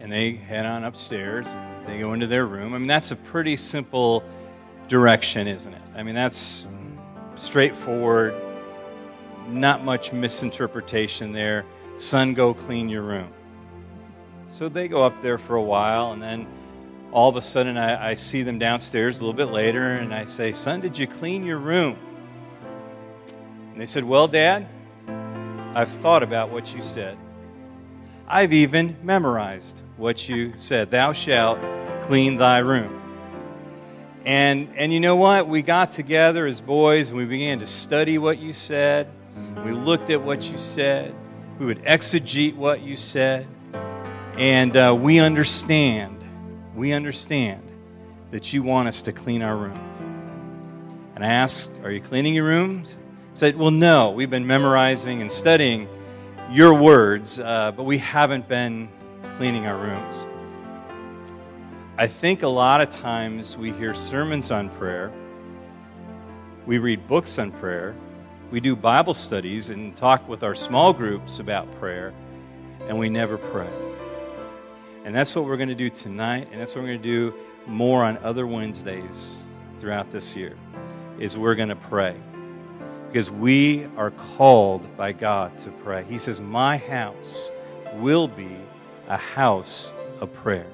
and they head on upstairs. They go into their room. I mean, that's a pretty simple direction, isn't it? I mean, that's straightforward, not much misinterpretation there. Son, go clean your room. So they go up there for a while, and then all of a sudden I see them downstairs a little bit later, and I say, son, did you clean your room? And they said, well, Dad, I've thought about what you said. I've even memorized what you said. Thou shalt clean thy room. And you know what? We got together as boys, and we began to study what you said. We looked at what you said. We would exegete what you said. And we understand that you want us to clean our room. And I asked, are you cleaning your rooms? I said, well, no, we've been memorizing and studying your words, but we haven't been cleaning our rooms. I think a lot of times we hear sermons on prayer, we read books on prayer, we do Bible studies and talk with our small groups about prayer, and we never pray. And that's what we're going to do tonight, and that's what we're going to do more on other Wednesdays throughout this year, is we're going to pray. Because we are called by God to pray. He says, my house will be a house of prayer.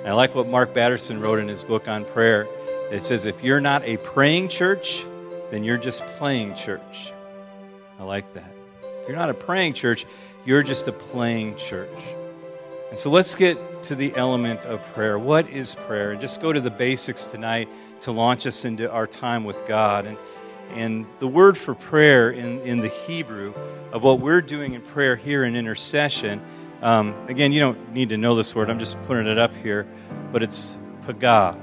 And I like what Mark Batterson wrote in his book on prayer. It says, if you're not a praying church, then you're just playing church. I like that. If you're not a praying church, you're just a playing church. And so let's get to the element of prayer. What is prayer? And just go to the basics tonight to launch us into our time with God. And the word for prayer in the Hebrew of what we're doing in prayer here in intercession, again, you don't need to know this word. I'm just putting it up here. But it's pagah.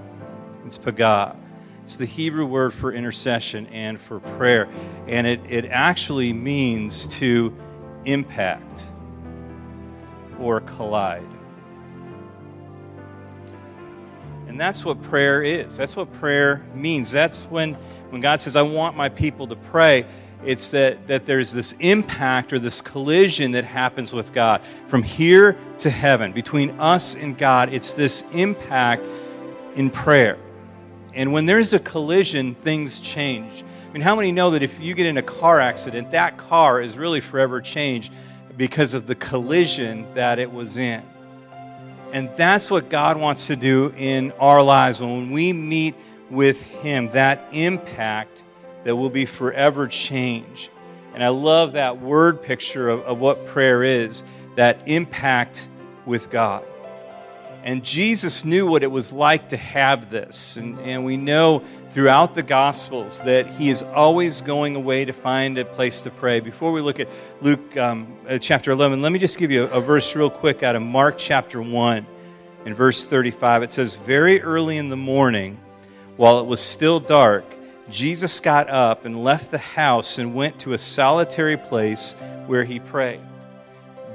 It's pagah. It's the Hebrew word for intercession and for prayer. And it actually means to impact or collide. And that's what prayer is. That's what prayer means. That's when God says, I want my people to pray, it's that there's this impact or this collision that happens with God from here to heaven, between us and God. It's this impact in prayer. And when there's a collision, things change. I mean, how many know that if you get in a car accident, that car is really forever changed because of the collision that it was in? And that's what God wants to do in our lives. When we meet with Him, that impact that will be forever changed. And I love that word picture of what prayer is, that impact with God. And Jesus knew what it was like to have this. And we know throughout the Gospels that He is always going away to find a place to pray. Before we look at Luke chapter 11, let me just give you a verse real quick out of Mark chapter 1 in verse 35. It says, very early in the morning, while it was still dark, Jesus got up and left the house and went to a solitary place where He prayed.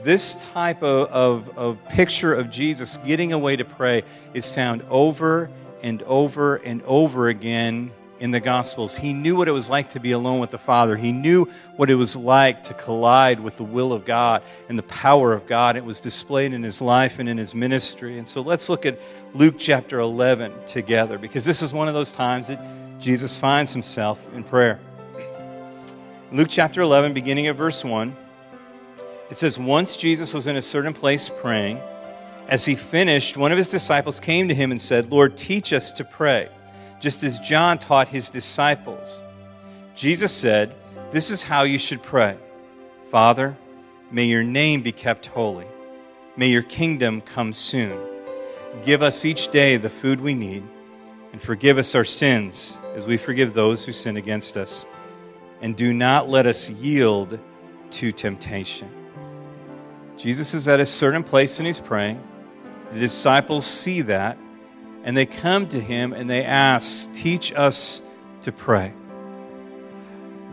This type of picture of Jesus getting away to pray is found over and over and over again in the Gospels. He knew what it was like to be alone with the Father. He knew what it was like to collide with the will of God and the power of God. It was displayed in His life and in His ministry. And so let's look at Luke chapter 11 together, because this is one of those times that Jesus finds Himself in prayer. Luke chapter 11, beginning at verse 1. It says, once Jesus was in a certain place praying, as He finished, one of His disciples came to Him and said, Lord, teach us to pray, just as John taught his disciples. Jesus said, this is how you should pray. Father, may your name be kept holy. May your kingdom come soon. Give us each day the food we need, and forgive us our sins as we forgive those who sin against us. And do not let us yield to temptation. Jesus is at a certain place and He's praying. The disciples see that, and they come to Him and they ask, teach us to pray.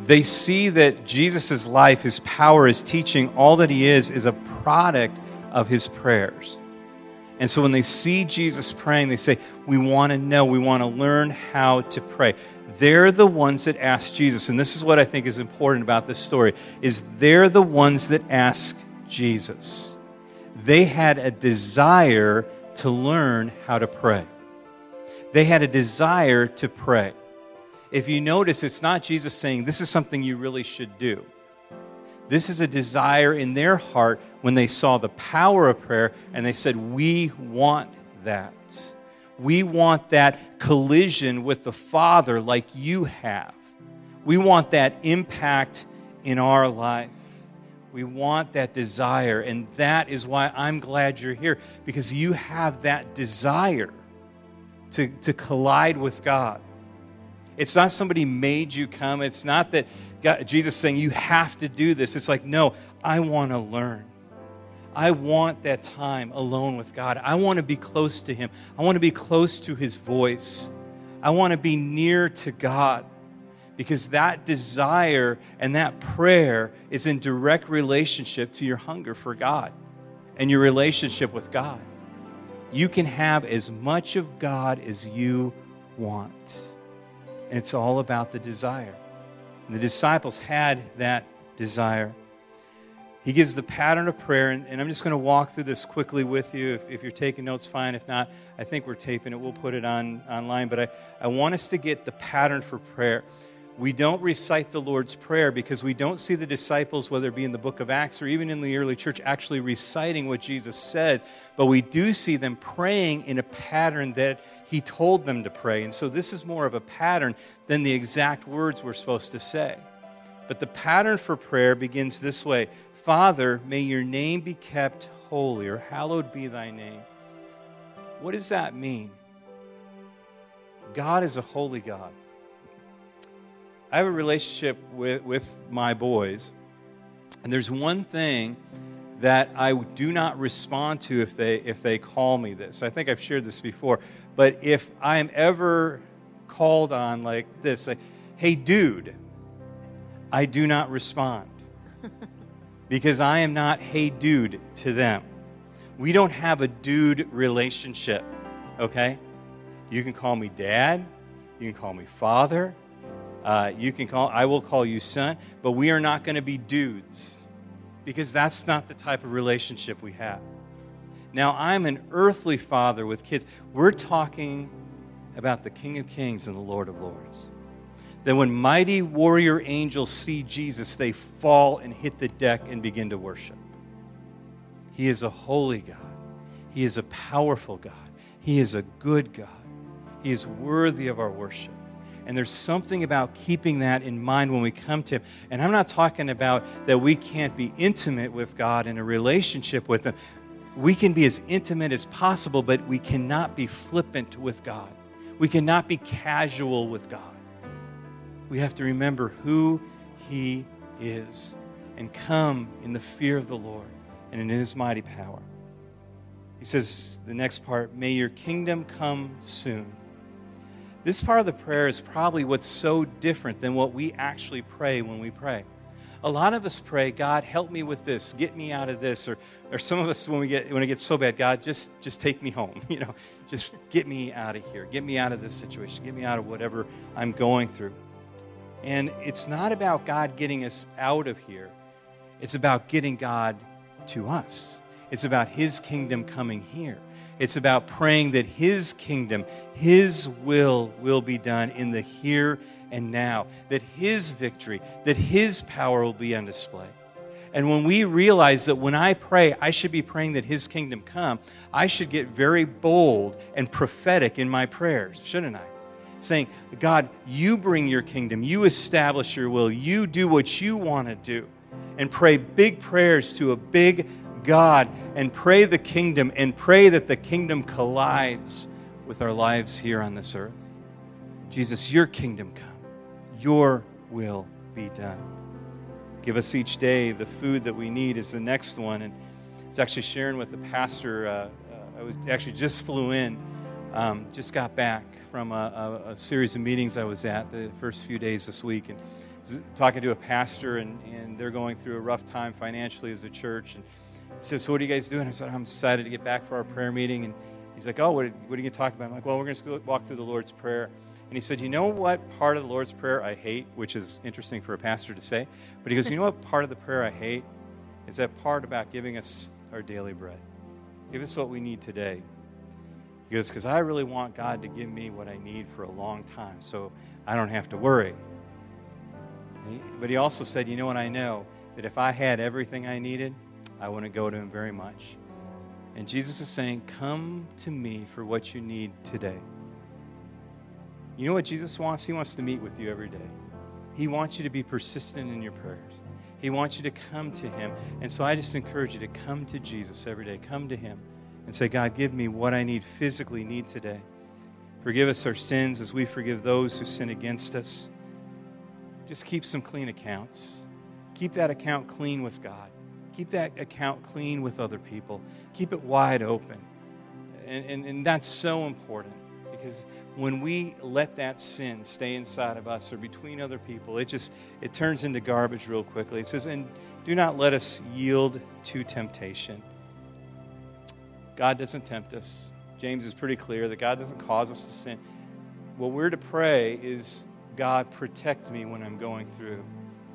They see that Jesus' life, His power, His teaching, all that He is a product of His prayers. And so when they see Jesus praying, they say, we want to know, we want to learn how to pray. They're the ones that ask Jesus, and this is what I think is important about this story, is they're the ones that ask Jesus. They had a desire to learn how to pray. They had a desire to pray. If you notice, it's not Jesus saying, this is something you really should do. This is a desire in their heart when they saw the power of prayer and they said, we want that. We want that collision with the Father like you have. We want that impact in our life. We want that desire, and that is why I'm glad you're here, because you have that desire to collide with God. It's not somebody made you come. It's not that God, Jesus saying you have to do this. It's like, no, I want to learn. I want that time alone with God. I want to be close to Him. I want to be close to His voice. I want to be near to God, because that desire and that prayer is in direct relationship to your hunger for God and your relationship with God. You can have as much of God as you want. And it's all about the desire. And the disciples had that desire. He gives the pattern of prayer, and I'm just going to walk through this quickly with you. If you're taking notes, fine. If not, I think we're taping it. We'll put it online. But I want us to get the pattern for prayer. We don't recite the Lord's Prayer because we don't see the disciples, whether it be in the book of Acts or even in the early church, actually reciting what Jesus said. But we do see them praying in a pattern that He told them to pray. And so this is more of a pattern than the exact words we're supposed to say. But the pattern for prayer begins this way. Father, may your name be kept holy, or hallowed be thy name. What does that mean? God is a holy God. I have a relationship with my boys, and there's one thing that I do not respond to if they call me this. I think I've shared this before, but if I am ever called on like this, like, hey, dude, I do not respond because I am not hey, dude to them. We don't have a dude relationship, okay? You can call me dad. You can call me father. I will call you son, but we are not going to be dudes because that's not the type of relationship we have. Now, I'm an earthly father with kids. We're talking about the King of Kings and the Lord of Lords. That when mighty warrior angels see Jesus, they fall and hit the deck and begin to worship. He is a holy God. He is a powerful God. He is a good God. He is worthy of our worship. And there's something about keeping that in mind when we come to Him. And I'm not talking about that we can't be intimate with God in a relationship with Him. We can be as intimate as possible, but we cannot be flippant with God. We cannot be casual with God. We have to remember who He is and come in the fear of the Lord and in His mighty power. He says, the next part, may your kingdom come soon. This part of the prayer is probably what's so different than what we actually pray when we pray. A lot of us pray, God, help me with this, get me out of this, or some of us when it gets so bad, God, just take me home, you know, just get me out of here, get me out of this situation, get me out of whatever I'm going through. And it's not about God getting us out of here. It's about getting God to us. It's about His kingdom coming here. It's about praying that His kingdom, His will be done in the here and now, that His victory, that His power will be on display. And when we realize that when I pray, I should be praying that His kingdom come, I should get very bold and prophetic in my prayers, shouldn't I? Saying, God, you bring your kingdom, you establish your will, you do what you want to do, and pray big prayers to a big God and pray the kingdom and pray that the kingdom collides with our lives here on this earth. Jesus, your kingdom come. Your will be done. Give us each day the food that we need is the next one. And I was actually sharing with the pastor. I just flew in, just got back from a series of meetings I was at the first few days this week. And I was talking to a pastor, and they're going through a rough time financially as a church. And he said, so what are you guys doing? I said, I'm excited to get back for our prayer meeting. And he's like, oh, what are you talking about? I'm like, well, we're going to walk through the Lord's Prayer. And he said, you know what part of the Lord's Prayer I hate, which is interesting for a pastor to say. But he goes, you know what part of the prayer I hate? Is that part about giving us our daily bread. Give us what we need today. He goes, because I really want God to give me what I need for a long time, so I don't have to worry. But he also said, you know what, I know that if I had everything I needed, I wouldn't go to him very much. And Jesus is saying, come to me for what you need today. You know what Jesus wants? He wants to meet with you every day. He wants you to be persistent in your prayers. He wants you to come to him. And so I just encourage you to come to Jesus every day. Come to him and say, God, give me what I need, physically need today. Forgive us our sins as we forgive those who sin against us. Just keep some clean accounts. Keep that account clean with God. Keep that account clean with other people. Keep it wide open. And that's so important, because when we let that sin stay inside of us or between other people, it turns into garbage real quickly. It says, and do not let us yield to temptation. God doesn't tempt us. James is pretty clear that God doesn't cause us to sin. What we're to pray is, God, protect me when I'm going through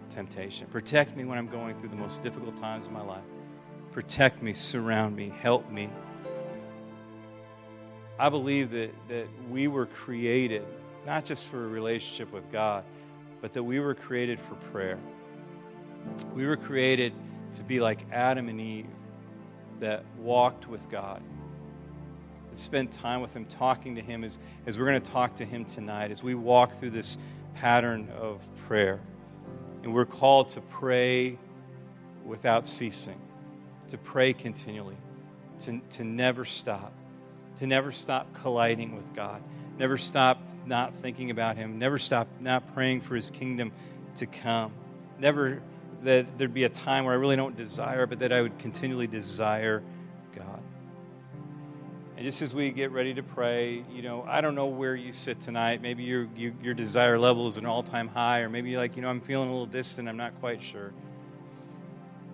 temptation. Protect me when I'm going through the most difficult times of my life. Protect me, surround me, help me. I believe that we were created not just for a relationship with God, but that we were created for prayer. We were created to be like Adam and Eve, that walked with God, that spent time with him, talking to him, as we're going to talk to him tonight, as we walk through this pattern of prayer. And we're called to pray without ceasing, to pray continually, to never stop. To never stop colliding with God, never stop not thinking about him, never stop not praying for his kingdom to come, never that there'd be a time where I really don't desire, but that I would continually desire God. And just as we get ready to pray, you know, I don't know where you sit tonight. Maybe your desire level is an all-time high, or maybe you're like, you know, I'm feeling a little distant, I'm not quite sure.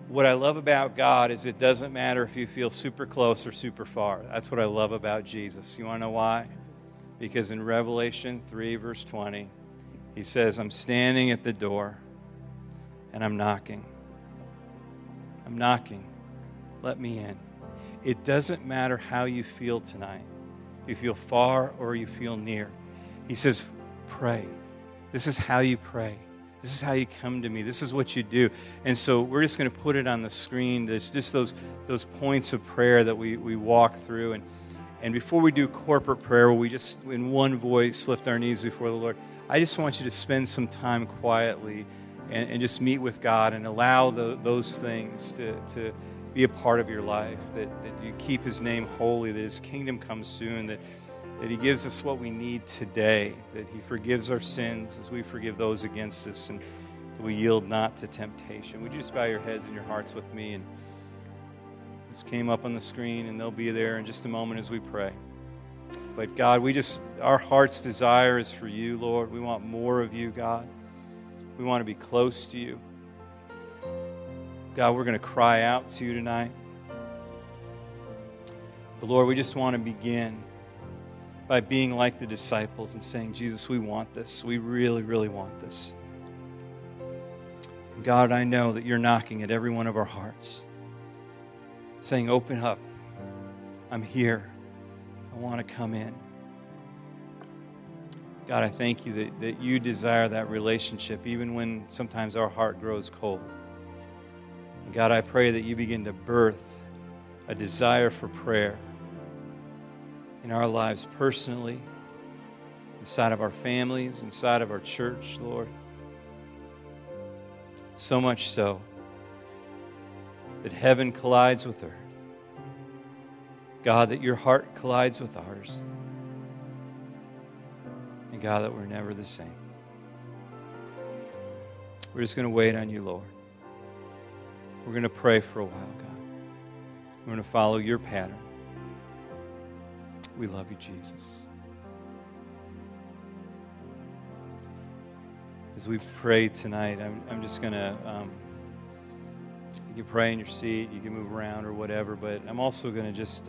What I love about God is it doesn't matter if you feel super close or super far. That's what I love about Jesus. You want to know why? Because in Revelation 3, verse 20, he says, I'm standing at the door and I'm knocking. I'm knocking. Let me in. It doesn't matter how you feel tonight. You feel far or you feel near. He says, pray. This is how you pray. This is how you come to me. This is what you do. And so we're just going to put it on the screen. There's just those points of prayer that we walk through. And before we do corporate prayer, where we just in one voice lift our knees before the Lord, I just want you to spend some time quietly and just meet with God and allow those things to be a part of your life, that you keep his name holy, that his kingdom comes soon, that he gives us what we need today, that he forgives our sins as we forgive those against us, and that we yield not to temptation. Would you just bow your heads and your hearts with me? And this came up on the screen, and they'll be there in just a moment as we pray. But God, our heart's desire is for you, Lord. We want more of you, God. We want to be close to you. God, we're going to cry out to you tonight. But Lord, we just want to begin by being like the disciples and saying, Jesus, we want this. We really, really want this. And God, I know that you're knocking at every one of our hearts, saying, open up. I'm here. I want to come in. God, I thank you that you desire that relationship, even when sometimes our heart grows cold. And God, I pray that you begin to birth a desire for prayer in our lives personally, inside of our families, inside of our church, Lord. So much so that heaven collides with earth. God, that your heart collides with ours. And God, that we're never the same. We're just going to wait on you, Lord. We're going to pray for a while, God. We're going to follow your pattern. We love you, Jesus. As we pray tonight, I'm just going to, you can pray in your seat, you can move around or whatever, but I'm also going to just,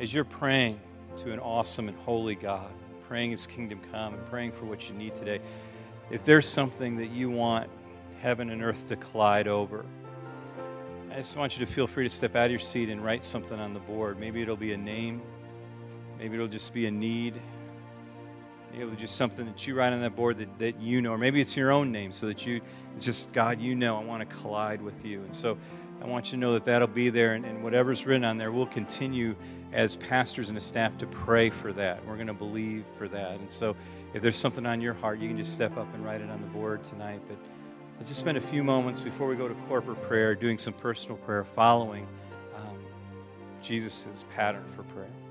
as you're praying to an awesome and holy God, praying his kingdom come and praying for what you need today, if there's something that you want heaven and earth to collide over, I just want you to feel free to step out of your seat and write something on the board. Maybe it'll be a name. Maybe it'll just be a need. Maybe it'll be just something that you write on that board that you know. Or maybe it's your own name so that you, it's just, God, you know, I want to collide with you. And so I want you to know that that'll be there. And whatever's written on there, we'll continue as pastors and a staff to pray for that. We're going to believe for that. And so if there's something on your heart, you can just step up and write it on the board tonight. But let's just spend a few moments before we go to corporate prayer doing some personal prayer following Jesus' pattern for prayer.